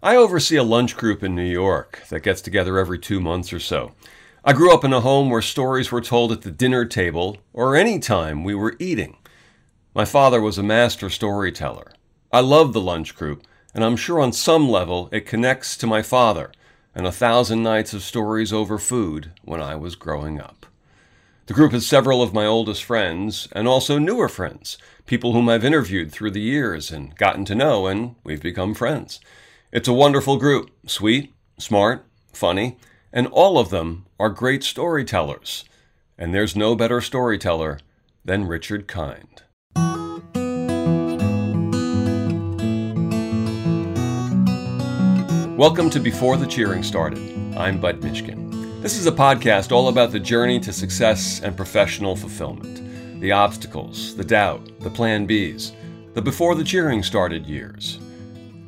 I oversee a lunch group in New York that gets together every 2 months or so. I grew up in a home where stories were told at the dinner table or any time we were eating. My father was a master storyteller. I love the lunch group, and I'm sure on some level it connects to my father and 1,000 Nights of Stories Over Food when I was growing up. The group has several of my oldest friends and also newer friends, people whom I've interviewed through the years and gotten to know, and we've become friends. It's a wonderful group, sweet, smart, funny, and all of them are great storytellers. And there's no better storyteller than Richard Kind. Welcome to Before the Cheering Started. I'm Bud Mishkin. This is a podcast all about the journey to success and professional fulfillment, the obstacles, the doubt, the plan Bs, the before the cheering started years.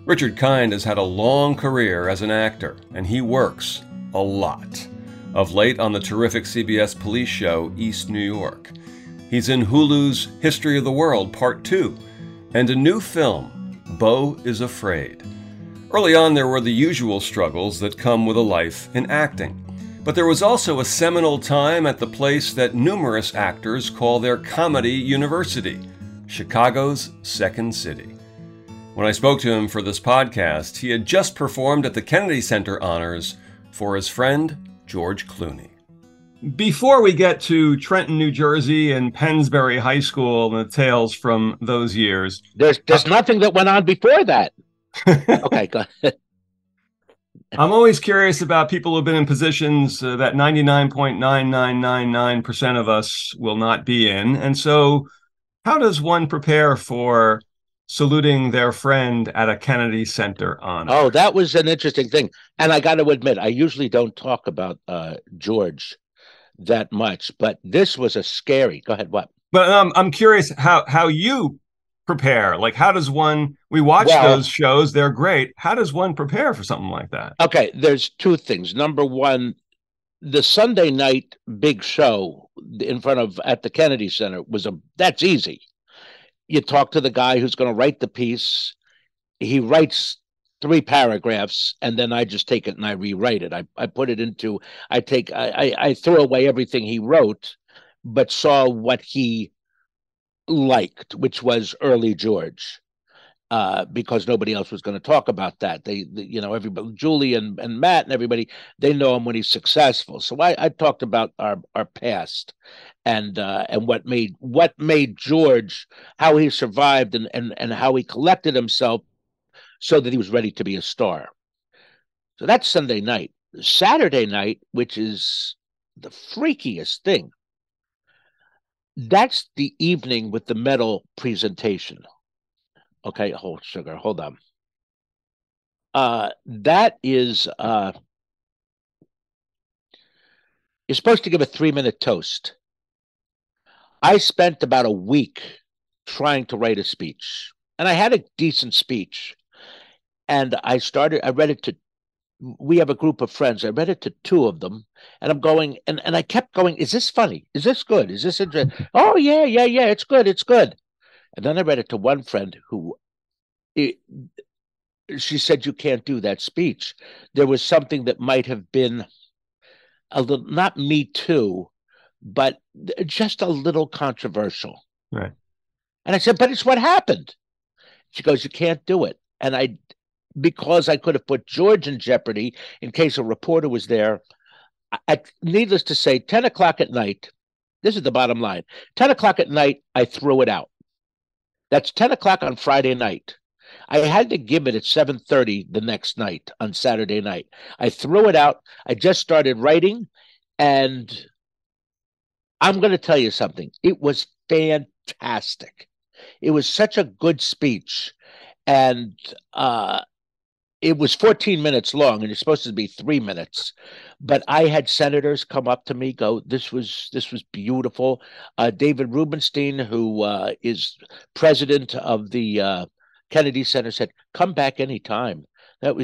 Richard Kind has had a long career as an actor, and he works a lot. Of late on the terrific CBS police show, East New York. He's in Hulu's History of the World, Part Two, and a new film, Beau is Afraid. Early on, there were the usual struggles that come with a life in acting. But there was also a seminal time at the place that numerous actors call their comedy university, Chicago's Second City. When I spoke to him for this podcast, he had just performed at the Kennedy Center Honors for his friend, George Clooney. Before we get to Trenton, New Jersey and Pennsbury High School and the tales from those years. There's nothing that went on before that. Okay, go ahead. I'm always curious about people who've been in positions that 99.9999% of us will not be in. And so how does one prepare for saluting their friend at a Kennedy Center honor? Oh, that was an interesting thing. And I got to admit, I usually don't talk about George that much, but this was a scary... Go ahead, what? But I'm curious how you prepare. Like, how does one... We watch those shows. They're great. How does one prepare for something like that? Okay, there's two things. Number one, the Sunday night big show at the Kennedy Center that's easy. You talk to the guy who's going to write the piece. He writes 3 paragraphs, and then I just take it and I rewrite it. I threw away everything he wrote, but saw what he liked, which was early George, because nobody else was going to talk about that. Everybody, Julie and Matt and everybody, they know him when he's successful. So I talked about our past. And what made George, how he survived and how he collected himself so that he was ready to be a star. So that's Sunday night. Saturday night, which is the freakiest thing, that's the evening with the medal presentation. Okay, hold on. That is, you're supposed to give a 3-minute toast. I spent about a week trying to write a speech, and I had a decent speech. And I read it to, we have a group of friends. I read it to 2 of them, and I'm going, and I kept going, is this funny? Is this good? Is this interesting? Oh, yeah, it's good. And then I read it to one friend she said, you can't do that speech. There was something that might have been a little, not Me Too, but just a little controversial. Right. And I said, but it's what happened. She goes, you can't do it. And because I could have put George in jeopardy in case a reporter was there. Needless to say, 10 o'clock at night, this is the bottom line. 10 o'clock at night, I threw it out. That's 10 o'clock on Friday night. I had to give it at 7:30 the next night on Saturday night. I threw it out. I just started writing, and I'm going to tell you something. It was fantastic. It was such a good speech. And it was 14 minutes long, and it's supposed to be 3 minutes. But I had senators come up to me, go, this was beautiful. David Rubenstein, who is president of the Kennedy Center, said, come back anytime. It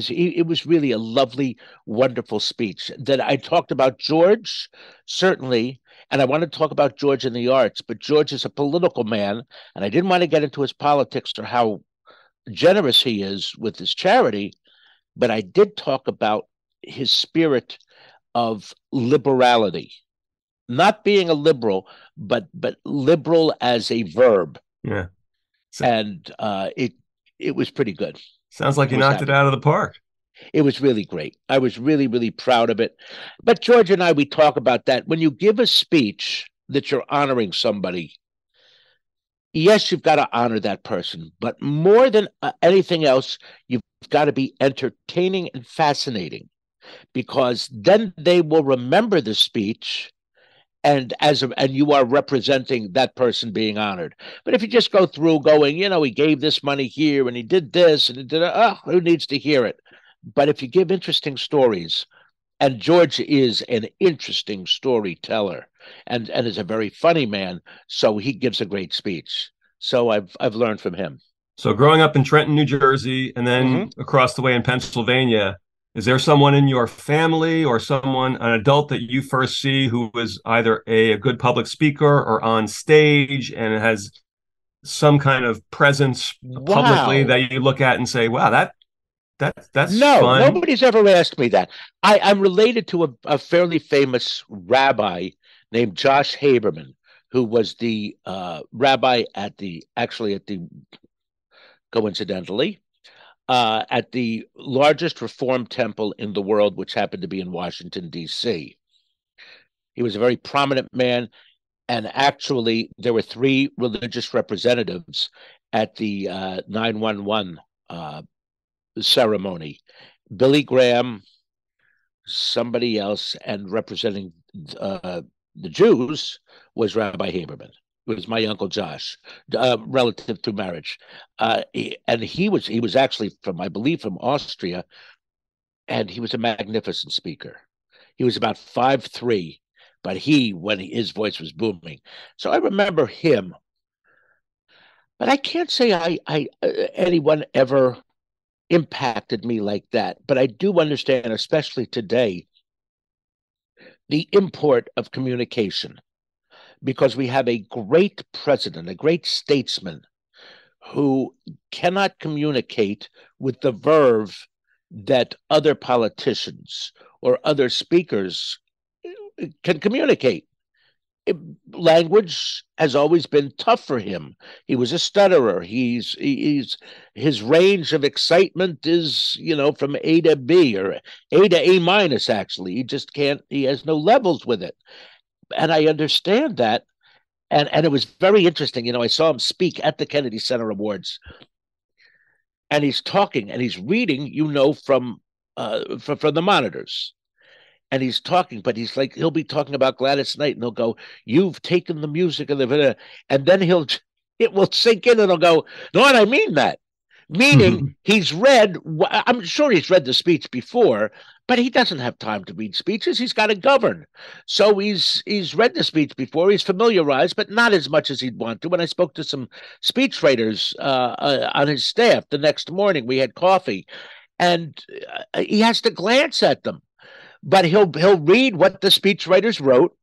was really a lovely, wonderful speech. That I talked about George, certainly, and I want to talk about George in the arts, but George is a political man, and I didn't want to get into his politics or how generous he is with his charity, But I did talk about his spirit of liberality, not being a liberal, but liberal as a verb. Yeah. So, and it was pretty good. Sounds like you knocked it out of the park. It was really great. I was really, really proud of it. But George and I, we talk about that. When you give a speech that you're honoring somebody, yes, you've got to honor that person. But more than anything else, you've got to be entertaining and fascinating, because then they will remember the speech. And you are representing that person being honored. But if you just go through going, you know, he gave this money here and he did this and he did, who needs to hear it? But if you give interesting stories, and George is an interesting storyteller and is a very funny man, so he gives a great speech. So I've learned from him. So growing up in Trenton, New Jersey, and then across the way in Pennsylvania, is there someone in your family or someone, an adult that you first see who was either a good public speaker or on stage and has some kind of presence publicly that you look at and say, wow, that's fun? No, nobody's ever asked me that. I'm related to a fairly famous rabbi named Josh Haberman, who was the rabbi at the largest Reform temple in the world, which happened to be in Washington, D.C. He was a very prominent man, and actually there were three religious representatives at the 9/11 ceremony. Billy Graham, somebody else, and representing the Jews was Rabbi Haberman. It was my Uncle Josh, relative to marriage. He was actually from, I believe, from Austria, and he was a magnificent speaker. He was about 5'3", but his voice was booming. So I remember him. But I can't say anyone ever impacted me like that. But I do understand, especially today, the import of communication, because we have a great president, a great statesman who cannot communicate with the verve that other politicians or other speakers can communicate. Language has always been tough for him. He was a stutterer. His range of excitement is, you know, from A to B or A to A minus, actually. He just can't, he has no levels with it. And I understand that. And it was very interesting. You know, I saw him speak at the Kennedy Center Awards. And he's talking and he's reading, you know, from the monitors. And he's talking, but he's like, he'll be talking about Gladys Knight and he'll go, "You've taken the music of the video." And then it will sink in and he'll go, "No, and I mean that." Meaning he's read, I'm sure he's read the speech before, but he doesn't have time to read speeches. He's got to govern. So he's read the speech before. He's familiarized, but not as much as he'd want to. When I spoke to some speechwriters on his staff the next morning, we had coffee, and he has to glance at them. But he'll read what the speechwriters wrote,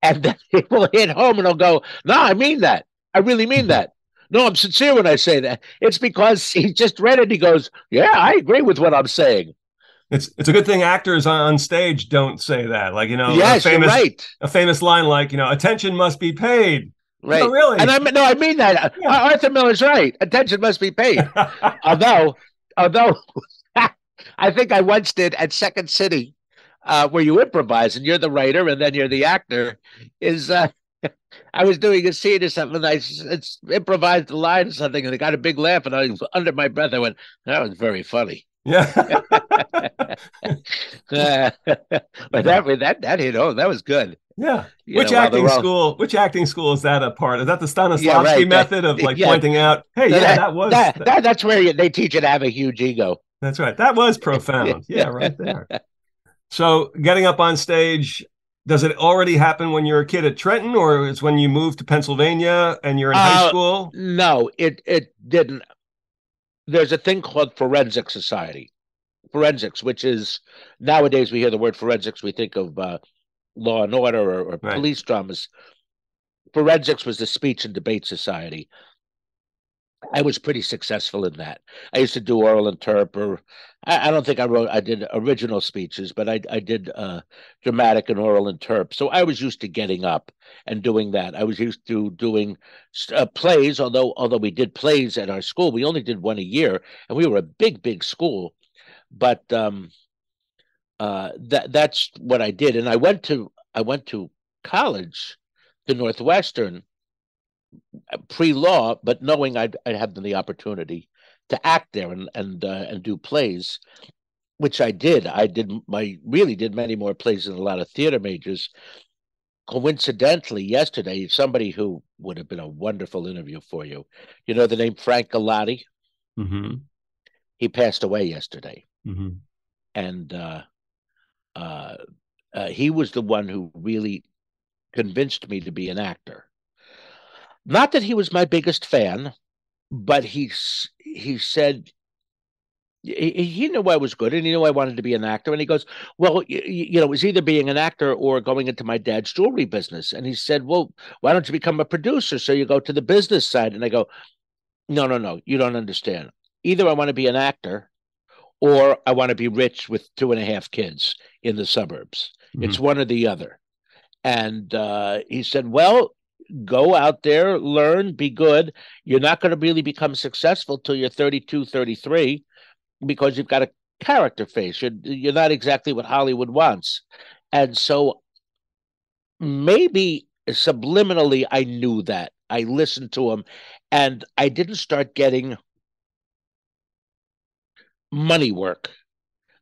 and then he will hit home and he'll go, "No, I mean that. I really mean that. No, I'm sincere when I say that." It's because he just read it. He goes, "Yeah, I agree with what I'm saying." It's a good thing actors on stage don't say that. Like, you know, yes, a famous line like, you know, "Attention must be paid." Right. No, really. And I mean that. Yeah. Arthur Miller's right. Attention must be paid. although I think I once did at Second City, where you improvise and you're the writer and then you're the actor, is I was doing a scene or something, and I improvised a line or something, and I got a big laugh, and I was under my breath. I went, "That was very funny." Yeah. But that hit home. That was good. Yeah. Which acting school is that a part? Is that the Stanislavski method of pointing out, "Hey, that's where they teach you to have a huge ego." That's right. That was profound. Yeah, right there. So getting up on stage, does it already happen when you're a kid at Trenton, or is when you move to Pennsylvania and you're in high school? No, it didn't. There's a thing called Forensic Society. Forensics, which is, nowadays we hear the word forensics, we think of Law and Order or police dramas. Forensics was the Speech and Debate Society. I was pretty successful in that. I used to do oral interp, or I don't think I did original speeches, but I did dramatic and oral interp. So I was used to getting up and doing that. I was used to doing plays, although we did plays at our school. We only did one a year, and we were a big school. But that's what I did. And I went to college, to Northwestern, pre-law, but knowing I'd have the opportunity to act there and do plays, which I did. I really did many more plays than a lot of theater majors. Coincidentally, yesterday, somebody who would have been a wonderful interview for you, you know the name Frank Galati? Mm-hmm. He passed away yesterday. Mm-hmm. And he was the one who really convinced me to be an actor. Not that he was my biggest fan, but he said he knew I was good and he knew I wanted to be an actor. And he goes, well, you know, it was either being an actor or going into my dad's jewelry business. And he said, well, why don't you become a producer? So you go to the business side. And I go, no, you don't understand. Either I want to be an actor or I want to be rich with 2.5 kids in the suburbs. Mm-hmm. It's one or the other. And he said, well, go out there, learn, be good. You're not going to really become successful till you're 32, 33, because you've got a character face. You're not exactly what Hollywood wants. And so maybe subliminally, I knew that. I listened to him, and I didn't start getting money work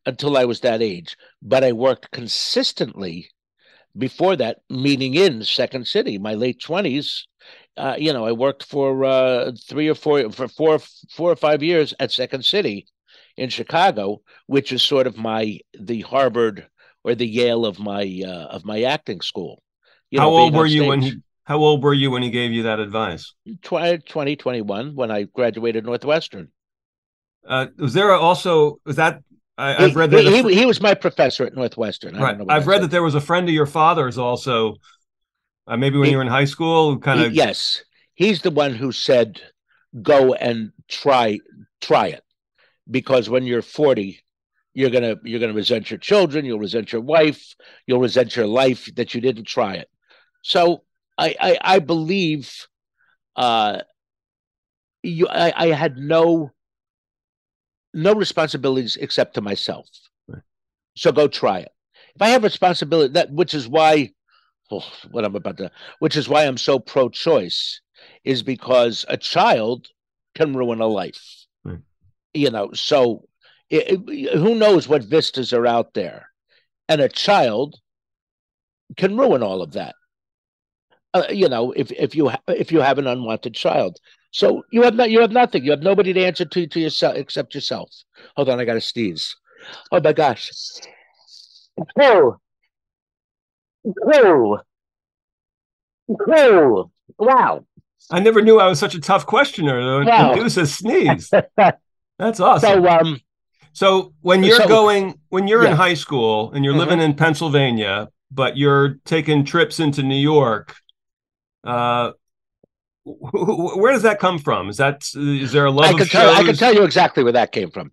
until I was that age. But I worked consistently before that, meeting in Second City, my late 20s, I worked for 4 or 5 years at Second City in Chicago, which is sort of the Harvard or the Yale of my acting school. How old were you when he gave you that advice? 21, when I graduated Northwestern. I've read that he was my professor at Northwestern. Right. I've read that there was a friend of your father's also, maybe when you were in high school, Yes, he's the one who said, "Go and try it," because when you're 40, you're gonna resent your children, you'll resent your wife, you'll resent your life that you didn't try it. So I believe, I had no responsibilities except to myself. Right. So go try it. If I have responsibility, which is why I'm so pro-choice, is because a child can ruin a life. Right. So who knows what vistas are out there, and a child can ruin all of that. If you have an unwanted child. So you have nothing. You have nobody to answer to yourself except yourself. Hold on, I got to sneeze. Oh my gosh! Cool. Wow! I never knew I was such a tough questioner. Wow. Produce a sneeze. That's awesome. So when you're in high school and you're living in Pennsylvania, but you're taking trips into New York, where does that come from? Is there a love of shows? I can tell you exactly where that came from.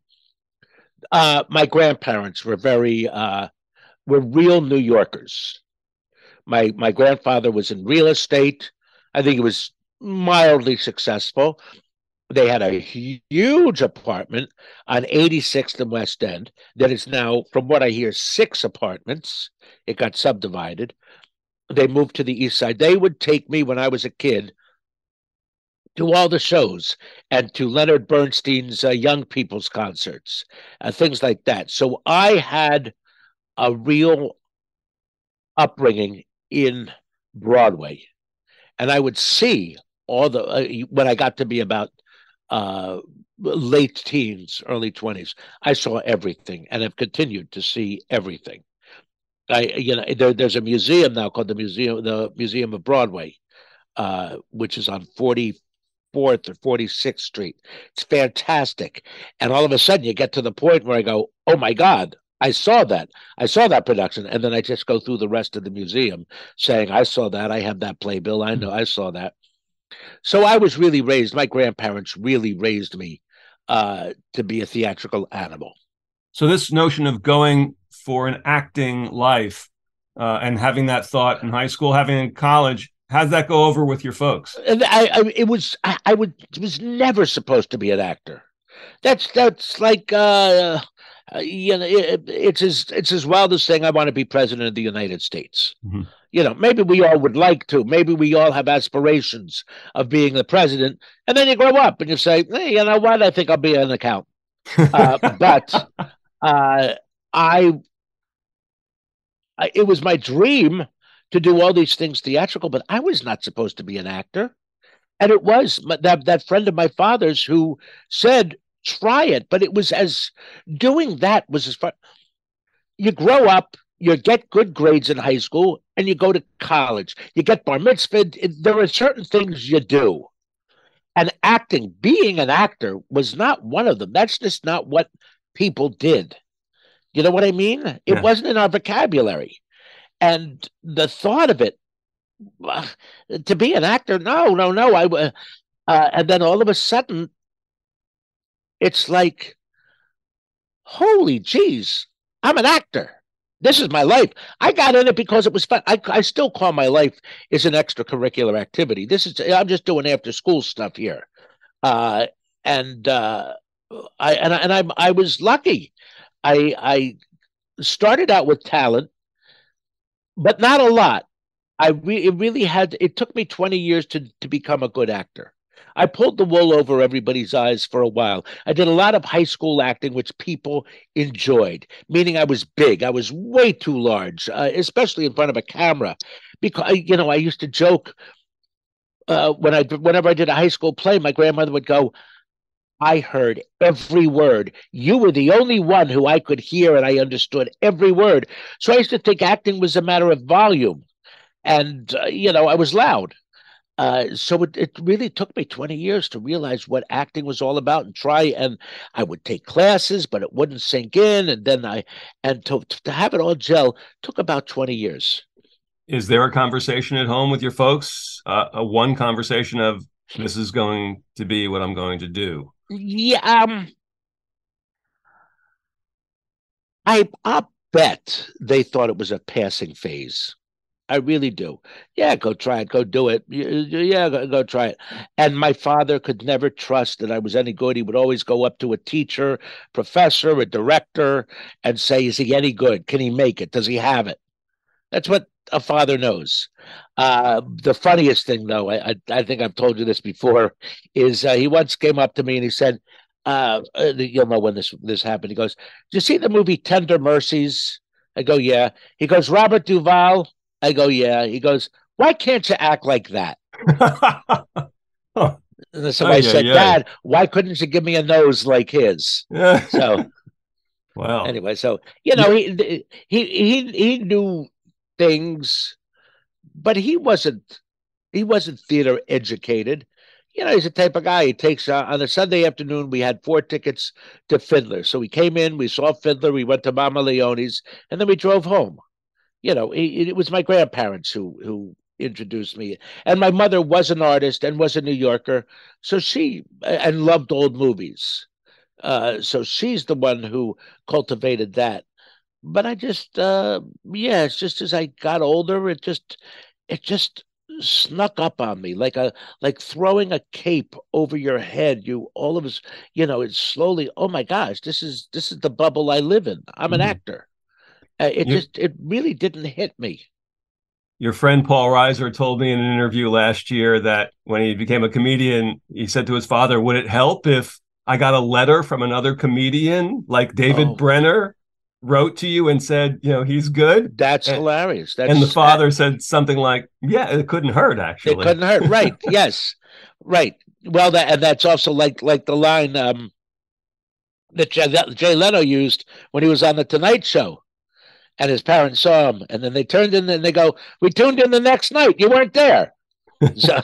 My grandparents were were real New Yorkers. My grandfather was in real estate. I think he was mildly successful. They had a huge apartment on 86th and West End that is now, from what I hear, 6 apartments. It got subdivided. They moved to the East Side. They would take me when I was a kid to all the shows and to Leonard Bernstein's young people's concerts, things like that. So I had a real upbringing in Broadway, and I would see all the when I got to be about late teens, early 20s, I saw everything and have continued to see everything. There's a museum now called the Museum of Broadway, which is on 44th or 46th Street. It's fantastic. And all of a sudden you get to the point where I go, oh my God, I saw that production. And then I just go through the rest of the museum saying, I saw that. I have that playbill. I know I saw that. So I was really raised, my grandparents really raised me to be a theatrical animal. So this notion of going for an acting life and having that thought in high school, having it in college, how'd that go over with your folks? And I was never supposed to be an actor. That's like, you know, it's as wild as saying I want to be president of the United States. Mm-hmm. You know, maybe we all would like to. Maybe we all have aspirations of being the president. And then you grow up and you say, hey, you know what? I think I'll be an accountant. But it was my dream to do all these things theatrical, but I was not supposed to be an actor. And it was that friend of my father's who said, try it. But it was as doing that was as far. You grow up, you get good grades in high school, and you go to college. You get bar mitzvah. There are certain things you do. And acting, being an actor was not one of them. That's just not what people did. You know what I mean? It wasn't in our vocabulary. And the thought of it, to be an actor, no. And then all of a sudden, it's like, holy geez, I'm an actor. This is my life. I got in it because it was fun. I still call my life is an extracurricular activity. I'm just doing after school stuff here, I was lucky. I started out with talent, but not a lot. It took me 20 years to become a good actor. I pulled the wool over everybody's eyes for a while. I did a lot of high school acting, which people enjoyed, meaning I was big. I was way too large, especially in front of a camera. Because, you know, I used to joke whenever I did a high school play, my grandmother would go, I heard every word. You were the only one who I could hear, and I understood every word. So I used to think acting was a matter of volume. And, you know, I was loud. So it really took me 20 years to realize what acting was all about and try. And I would take classes, but it wouldn't sink in. And then to have it all gel took about 20 years. Is there a conversation at home with your folks? One conversation of this is going to be what I'm going to do. Yeah. I'll bet they thought it was a passing phase. I really do. Yeah, go try it. Go do it. Yeah, go try it. And my father could never trust that I was any good. He would always go up to a teacher, professor, a director, and say, is he any good? Can he make it? Does he have it? That's what a father knows. The funniest thing, though, I think I've told you this before, is he once came up to me and he said, you'll know when this happened. He goes, did you see the movie Tender Mercies? I go, yeah. He goes, Robert Duvall? I go, yeah. He goes, why can't you act like that? And somebody said, Dad, why couldn't you give me a nose like his? Yeah. So, wow. Anyway, so, you know, he knew things, but he wasn't theater educated. You know, he's the type of guy, he takes, on a Sunday afternoon, we had 4 tickets to Fiddler. So we came in, we saw Fiddler, we went to Mama Leone's, and then we drove home. You know, it was my grandparents who introduced me. And my mother was an artist and was a New Yorker. So she loved old movies. So she's the one who cultivated that. But I just, it's just as I got older, it just snuck up on me like throwing a cape over your head. It's slowly, oh my gosh, this is the bubble I live in. I'm an actor. It really didn't hit me. Your friend Paul Reiser told me in an interview last year that when he became a comedian, he said to his father, would it help if I got a letter from another comedian like David Brenner wrote to you and said, you know, he's good? That's hilarious. And the father said something like, yeah, it couldn't hurt, actually. It couldn't hurt, right. Yes, right. Well, that's also like the line that Jay Leno used when he was on the Tonight Show. And his parents saw him, and then they turned in and they go, we tuned in the next night. You weren't there. So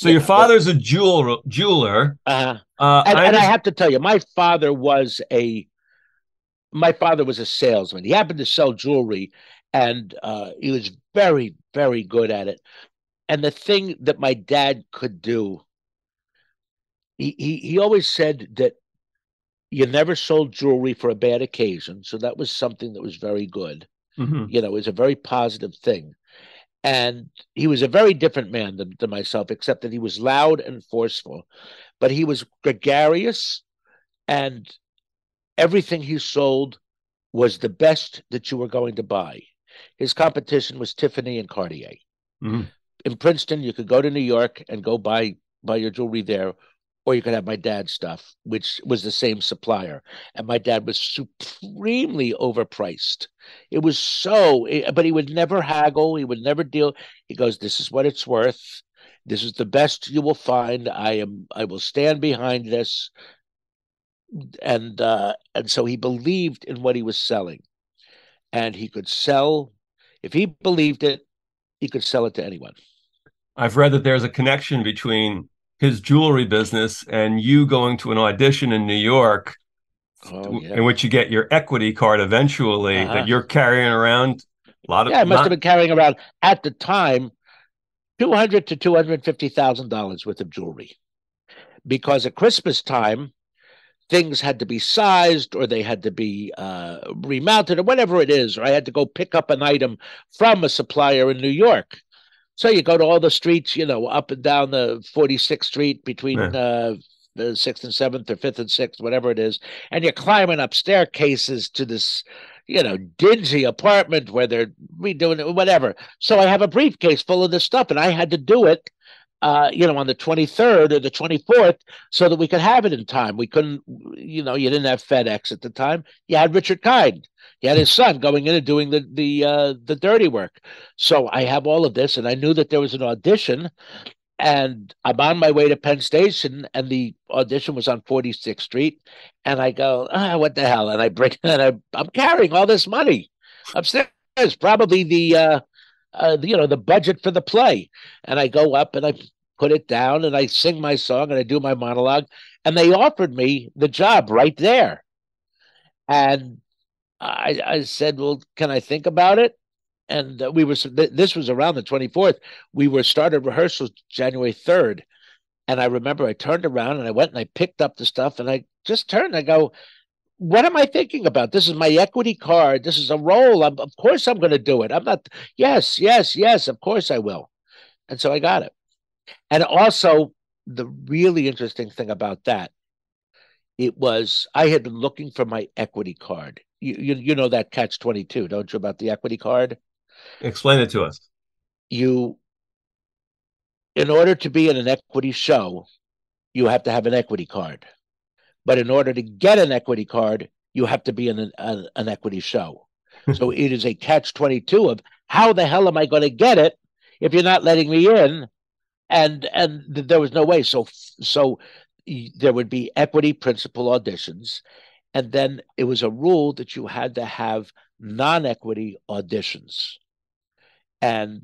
your father's a jeweler. And I have to tell you, my father was a salesman. He happened to sell jewelry, and he was very, very good at it. And the thing that my dad could do, he always said that you never sold jewelry for a bad occasion. So that was something that was very good. Mm-hmm. You know, it was a very positive thing. And he was a very different man than myself, except that he was loud and forceful, but he was gregarious, and everything he sold was the best that you were going to buy. His competition was Tiffany and Cartier. Mm-hmm. In Princeton, you could go to New York and go buy your jewelry there, or you could have my dad's stuff, which was the same supplier. And my dad was supremely overpriced. It was so, but he would never haggle. He would never deal. He goes, this is what it's worth. This is the best you will find. I will stand behind this. And so he believed in what he was selling, and he could sell. If he believed it, he could sell it to anyone. I've read that there's a connection between his jewelry business and you going to an audition in New York, in which you get your equity card eventually, that you're carrying around a lot of. Yeah, I must have been carrying around at the time $200,000 to $250,000 worth of jewelry, because at Christmas time things had to be sized, or they had to be remounted, or whatever it is. Or I had to go pick up an item from a supplier in New York. So you go to all the streets, you know, up and down the 46th Street between the 6th and 7th or 5th and 6th, whatever it is. And you're climbing up staircases to this, you know, dingy apartment where they're redoing it, whatever. So I have a briefcase full of this stuff, and I had to do it, you know, on the 23rd or the 24th so that we could have it in time. We couldn't, you know, you didn't have FedEx at the time. You had Richard Kind. He had his son going in and doing the dirty work. So I have all of this, and I knew that there was an audition, and I'm on my way to Penn Station, and the audition was on 46th Street, and I go, what the hell? And I bring, and I'm carrying all this money upstairs, probably the budget for the play, and I go up and I put it down and I sing my song and I do my monologue, and they offered me the job right there, and I said, well, can I think about it? And this was around the 24th. We were started rehearsals January 3rd. And I remember I turned around and I went and I picked up the stuff, and I just turned and I go, what am I thinking about? This is my equity card. This is a role. Of course I'm going to do it. I'm not. Yes, yes, yes. Of course I will. And so I got it. And also the really interesting thing about that, it was I had been looking for my equity card. You know that catch-22, don't you, about the equity card? Explain it to us. In order to be in an equity show, you have to have an equity card. But in order to get an equity card, you have to be in an equity show. So it is a catch-22 of how the hell am I going to get it if you're not letting me in? And there was no way. So there would be equity principal auditions. And then it was a rule that you had to have non-equity auditions. And,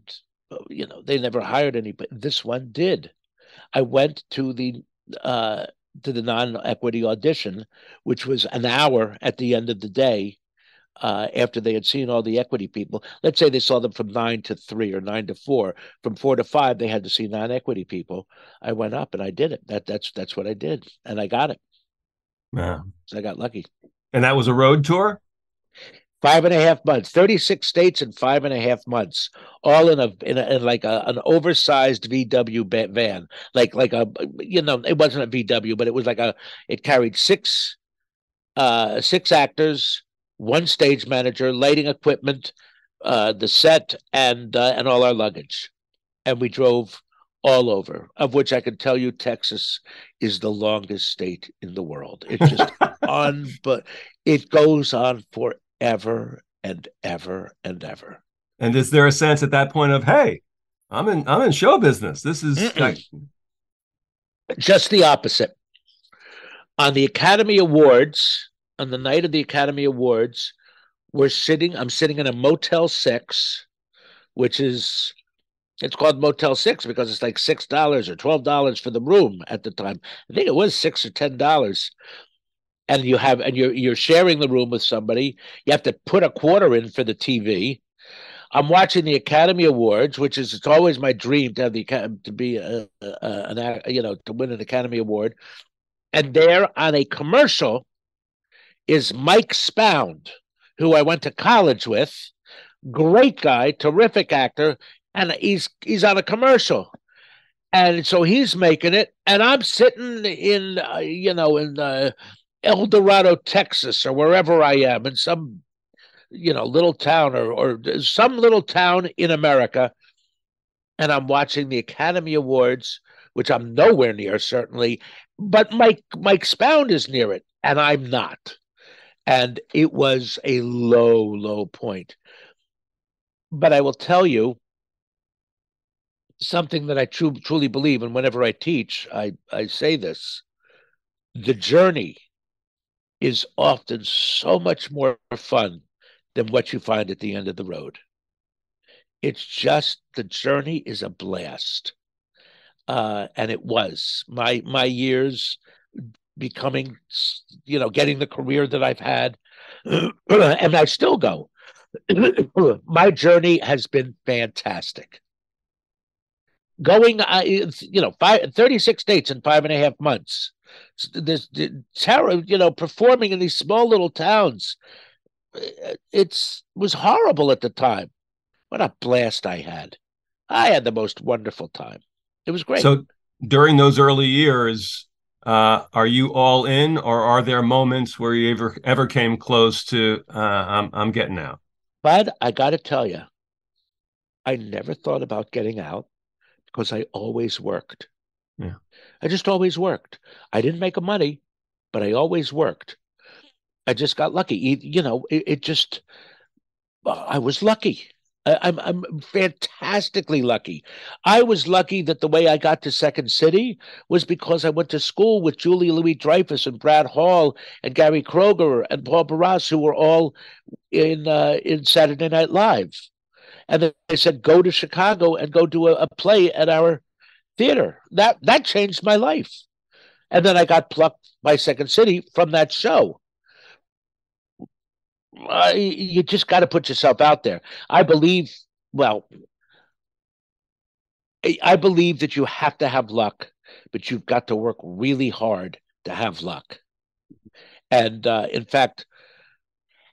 you know, they never hired anybody. This one did. I went to the non-equity audition, which was an hour at the end of the day after they had seen all the equity people. Let's say they saw them from 9 to 3 or 9 to 4. From 4 to 5, they had to see non-equity people. I went up and I did it. That's what I did. And I got it. Wow. So I got lucky. And that was a road tour? 5.5 months, 36 states in 5.5 months, all in an oversized VW van, it wasn't a VW, but it was it carried six actors, one stage manager, lighting equipment, the set, and all our luggage. And we drove all over, of which I can tell you Texas is the longest state in the world. It's just but it goes on forever and ever and ever. And is there a sense at that point of, hey, I'm in show business? This is just the opposite. On the Academy Awards, on the night of the Academy Awards, I'm sitting in a Motel 6, which is, it's called Motel 6 because it's like $6 or $12 for the room at the time. I think it was $6 or $10. And you're sharing the room with somebody. You have to put a quarter in for the TV. I'm watching the Academy Awards, which is, it's always my dream to have the to win an Academy Award. And there on a commercial is Mike Spound, who I went to college with. Great guy, terrific actor. And he's on a commercial. And so he's making it. And I'm sitting in, El Dorado, Texas, or wherever I am, in some, little town or some little town in America. And I'm watching the Academy Awards, which I'm nowhere near, certainly. But Mike Spound is near it, and I'm not. And it was a low, low point. But I will tell you something that I truly believe, and whenever I teach, I say this. The journey is often so much more fun than what you find at the end of the road. It's just, the journey is a blast. And it was my years becoming, getting the career that I've had, and I still go. My journey has been fantastic. Going, 36 dates in 5.5 months. This terror, performing in these small little towns. It was horrible at the time. What a blast I had. I had the most wonderful time. It was great. So during those early years, are you all in, or are there moments where you ever came close to, I'm getting out? Bud, I got to tell you, I never thought about getting out because I always worked. Yeah. I just always worked. I didn't make money, but I always worked. I just got lucky. I was lucky. I'm fantastically lucky. I was lucky that the way I got to Second City was because I went to school with Julie Louis-Dreyfus and Brad Hall and Gary Kroeger and Paul Barras, who were all in Saturday Night Live. And they said, go to Chicago and go do a play at our theater. That changed my life. And then I got plucked by Second City from that show. You just got to put yourself out there. I believe that you have to have luck, but you've got to work really hard to have luck. And in fact,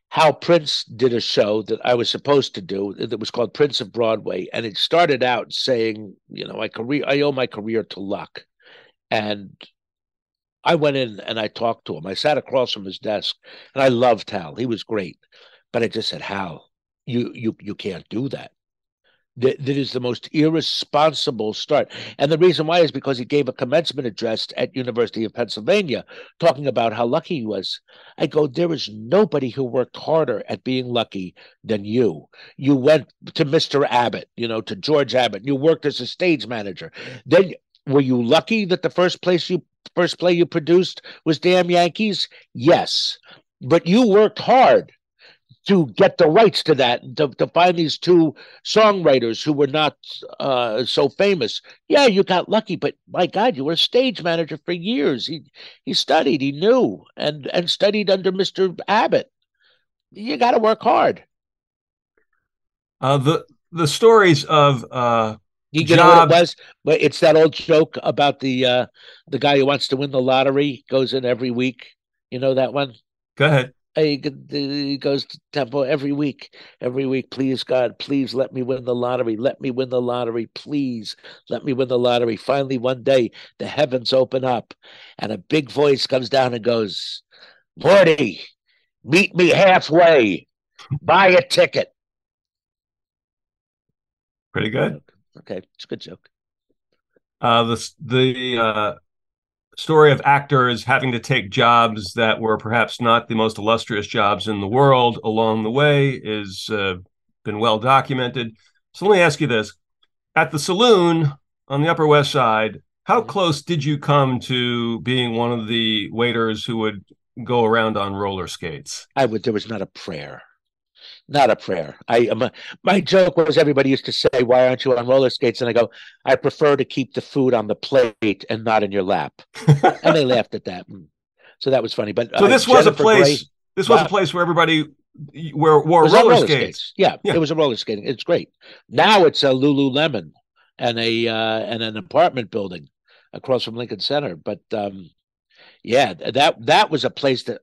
Hal Prince did a show that I was supposed to do that was called Prince of Broadway. And it started out saying, I owe my career to luck. And I went in and I talked to him. I sat across from his desk, and I loved Hal. He was great. But I just said, Hal, you can't do that. That is the most irresponsible start. And the reason why is because he gave a commencement address at University of Pennsylvania talking about how lucky he was. I go, there is nobody who worked harder at being lucky than you. You went to Mr. Abbott, to George Abbott. You worked as a stage manager. Then were you lucky that the first play you produced was Damn Yankees? Yes, but you worked hard to get the rights to that, to find these two songwriters who were not so famous. Yeah, you got lucky, but my God, you were a stage manager for years. He studied, he knew, and studied under Mr. Abbott. You got to work hard. The stories of you know what it was? But it's that old joke about the guy who wants to win the lottery, goes in every week. You know that one? Go ahead. He goes to temple every week. Please, God, please let me win the lottery. Let me win the lottery. Please let me win the lottery. Finally, one day, the heavens open up and a big voice comes down and goes, Morty, meet me halfway. Buy a ticket. Pretty good. Okay, it's a good joke. The story of actors having to take jobs that were perhaps not the most illustrious jobs in the world along the way is been well documented. So let me ask you this. At the Saloon on the Upper West Side, how close did you come to being one of the waiters who would go around on roller skates? There was not a prayer. Not a prayer. My joke was, everybody used to say, why aren't you on roller skates? And I go, I prefer to keep the food on the plate and not in your lap. And they laughed at that. So that was funny. But this was a place where everybody were roller skates. Yeah, yeah, it was a roller skating. It's great. Now it's a Lululemon and a and an apartment building across from Lincoln Center. But yeah, that was a place that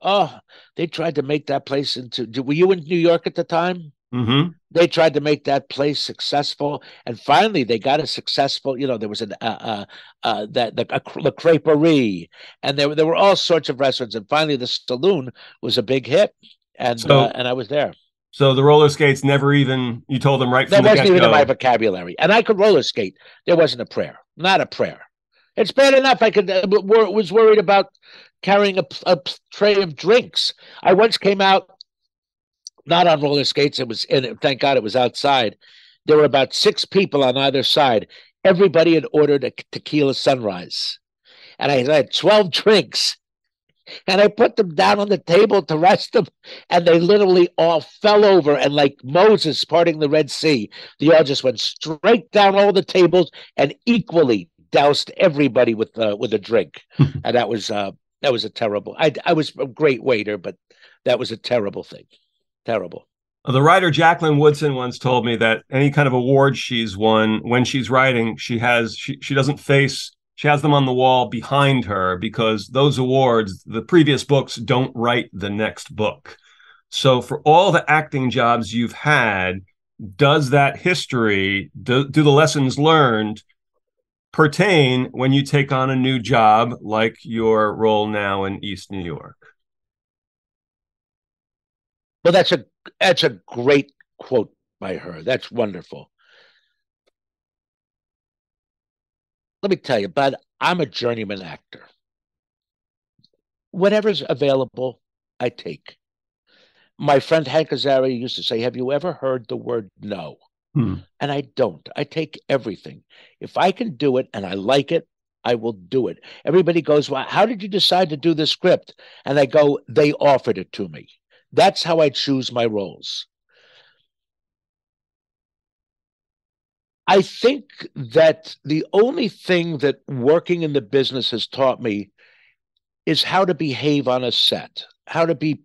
they tried to make that place into. Were you in New York at the time? Mm-hmm. They tried to make that place successful, and finally they got a successful. You know, there was an the Creperie, and there were all sorts of restaurants, and finally the saloon was a big hit, and so, and I was there. So the roller skates never even you told them right from the get-go. That wasn't even in my vocabulary, and I could roller skate. There wasn't a prayer, not a prayer. It's bad enough I could was worried about carrying a tray of drinks. I once came out. Not on roller skates. It was, and thank God it was outside. There were about six people on either side. Everybody had ordered a tequila sunrise, and I had 12 drinks, and I put them down on the table to rest them, and they literally all fell over, and like Moses parting the Red Sea, they all just went straight down all the tables and equally doused everybody with a drink, and that was a terrible. I was a great waiter, but that was a terrible thing. Terrible. The writer Jacqueline Woodson once told me that any kind of award she's won, when she's writing, she has them on the wall behind her, because those awards, the previous books don't write the next book. So for all the acting jobs you've had, does that history, do the lessons learned pertain when you take on a new job like your role now in East New York? Well, that's a great quote by her. That's wonderful. Let me tell you, Bud, I'm a journeyman actor. Whatever's available, I take. My friend Hank Azaria used to say, "Have you ever heard the word no?" And I don't. I take everything. If I can do it and I like it, I will do it. Everybody goes, "Well, how did you decide to do this script?" And I go, "They offered it to me." That's how I choose my roles. I think that the only thing that working in the business has taught me is how to behave on a set, how to be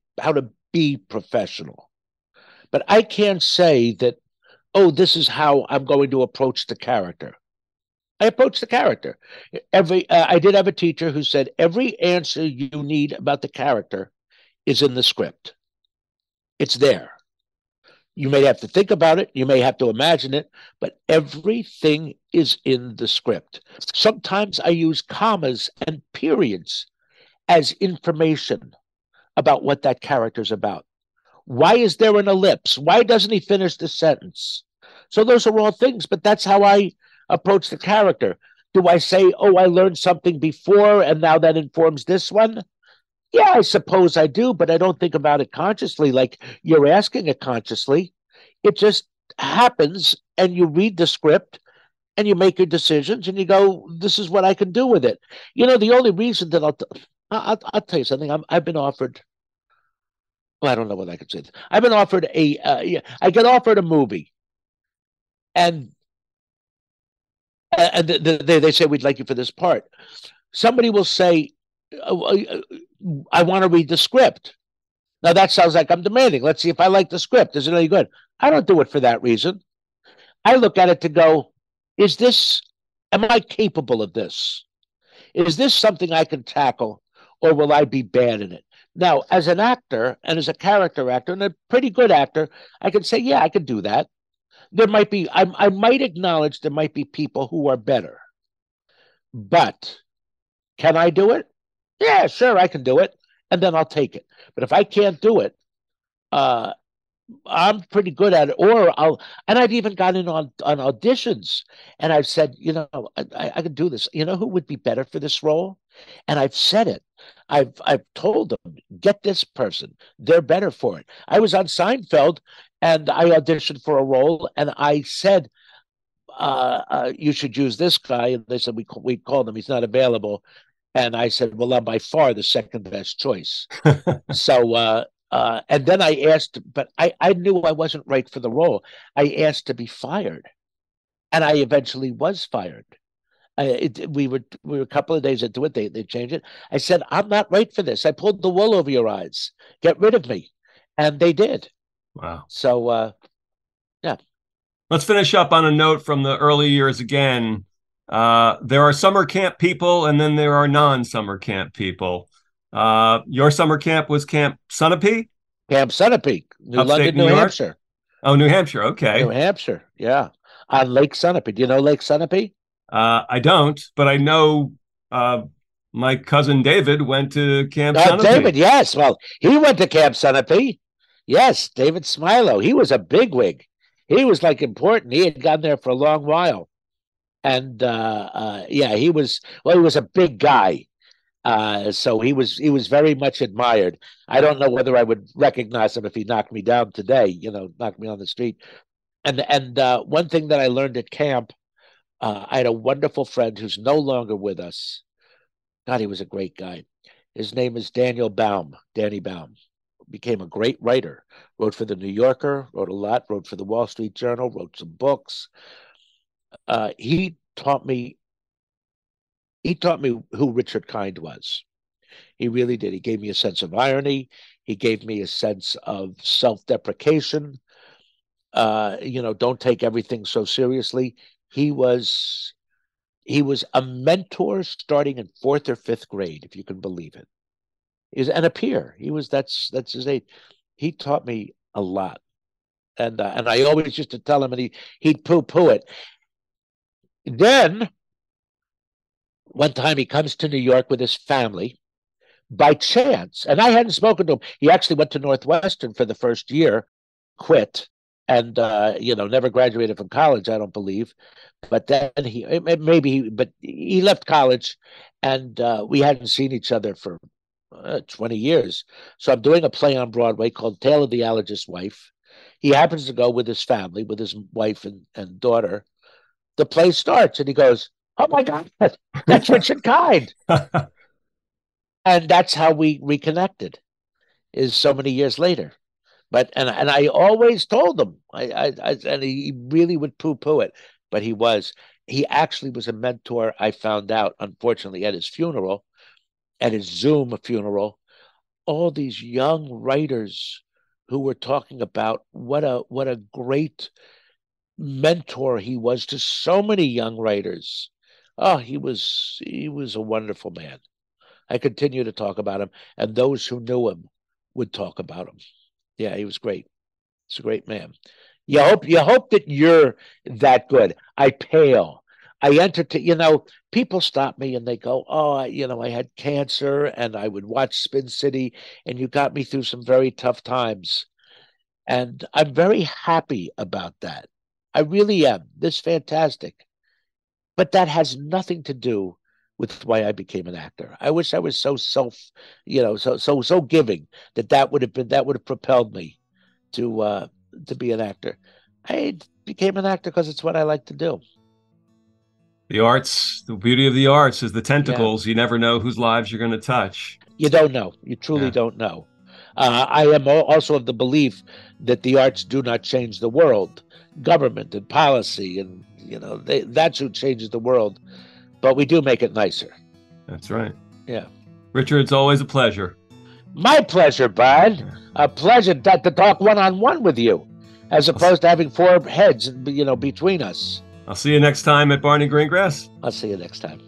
professional. But I can't say that, oh, this is how I'm going to approach the character. I approached the character. I did have a teacher who said, every answer you need about the character is in the script. It's there. You may have to think about it. You may have to imagine it, but everything is in the script. Sometimes I use commas and periods as information about what that character's about. Why is there an ellipse? Why doesn't he finish the sentence? So those are all things, but that's how I approach the character. Do I say, oh, I learned something before and now that informs this one? Yeah, I suppose I do, but I don't think about it consciously like you're asking it consciously. It just happens, and you read the script, and you make your decisions, and you go, this is what I can do with it. You know, the only reason that I'll tell you something. I've been offered, well, I don't know what I could say. I've been offered I get offered a movie, and they say, we'd like you for this part. Somebody will say, I want to read the script. Now that sounds like I'm demanding. Let's see if I like the script. Is it any good? I don't do it for that reason. I look at it to go, am I capable of this? Is this something I can tackle, or will I be bad in it? Now, as an actor and as a character actor and a pretty good actor, I can say, yeah, I can do that. There might be, I might acknowledge there might be people who are better, but can I do it? Yeah, sure, I can do it, and then I'll take it. But if I can't do it, I'm pretty good at it. And I've even gotten in on auditions, and I've said, you know, I can do this. You know who would be better for this role? And I've said it. I've told them, get this person. They're better for it. I was on Seinfeld, and I auditioned for a role, and I said, you should use this guy. And they said, we called him. He's not available. And I said, well, I'm by far the second best choice. So, and then I asked, but I knew I wasn't right for the role. I asked to be fired, and I eventually was fired. We were a couple of days into it. They changed it. I said, I'm not right for this. I pulled the wool over your eyes. Get rid of me. And they did. Wow. So, yeah. Let's finish up on a note from the early years again. There are summer camp people, and then there are non-summer camp people. Your summer camp was Camp Sunapee? Camp Sunapee, New Hampshire. Oh, New Hampshire. Okay. New Hampshire. Yeah. On Lake Sunapee. Do you know Lake Sunapee? I don't, but I know my cousin David went to Camp Sunapee. David, yes. Well, he went to Camp Sunapee. Yes, David Smilo. He was a bigwig. He was like important. He had gone there for a long while. And yeah, he was, well, he was a big guy. So he was very much admired. I don't know whether I would recognize him if he knocked me down today, you know, knocked me on the street. And one thing that I learned at camp, I had a wonderful friend who's no longer with us. God, he was a great guy. His name is Daniel Baum, Danny Baum. Became a great writer, wrote for the New Yorker, wrote a lot, wrote for the Wall Street Journal, wrote some books. He taught me. He taught me who Richard Kind was. He really did. He gave me a sense of irony. He gave me a sense of self-deprecation. You know, don't take everything so seriously. He was a mentor starting in 4th or 5th grade, if you can believe it. And a peer. He was that's his age. He taught me a lot, and I always used to tell him, and he'd poo-poo it. Then. One time he comes to New York with his family by chance. And I hadn't spoken to him. He actually went to Northwestern for the first year, quit, and, you know, never graduated from college, I don't believe. But then he left college, and we hadn't seen each other for 20 years. So I'm doing a play on Broadway called Tale of the Allergist's Wife. He happens to go with his family, with his wife and daughter. The play starts, and he goes, "Oh my God, that's Richard Kind." And that's how we reconnected, is so many years later. But and I always told him, and he really would poo-poo it, but he actually was a mentor. I found out, unfortunately, at his funeral, at his Zoom funeral, all these young writers who were talking about what a great mentor he was to so many young writers. Oh, he was a wonderful man. I continue to talk about him, and those who knew him would talk about him. Yeah, he was great. He's a great man. You hope that you're that good. I pale. I entertain. You know, people stop me and they go, "Oh, you know, I had cancer, and I would watch Spin City, and you got me through some very tough times," and I'm very happy about that. I really am. This is fantastic. But that has nothing to do with why I became an actor. I wish I was so so giving that would have propelled me to be an actor. I became an actor because it's what I like to do. The arts, the beauty of the arts is the tentacles. Yeah. You never know whose lives you're going to touch. You don't know. You truly don't know. I am also of the belief that the arts do not change the world. Government and policy and that's who changes the world, but we do make it nicer. That's right. Yeah. Richard, it's always a pleasure. My pleasure, Bud. A pleasure to talk one-on-one with you, as opposed to having four heads, between us. I'll see you next time at Barney Greengrass. I'll see you next time.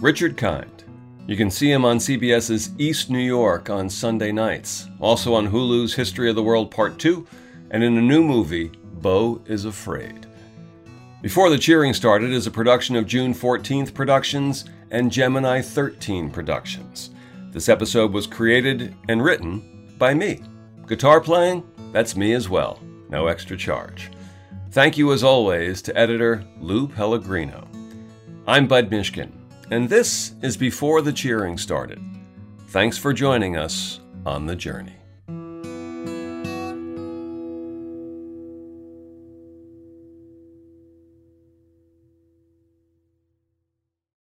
Richard Kind. You can see him on CBS's East New York on Sunday nights, also on Hulu's History of the World Part 2, and in a new movie, Beau is Afraid. Before the Cheering Started is a production of June 14th Productions and Gemini 13 Productions. This episode was created and written by me. Guitar playing? That's me as well. No extra charge. Thank you as always to editor Lou Pellegrino. I'm Bud Mishkin, and this is Before the Cheering Started. Thanks for joining us on the journey.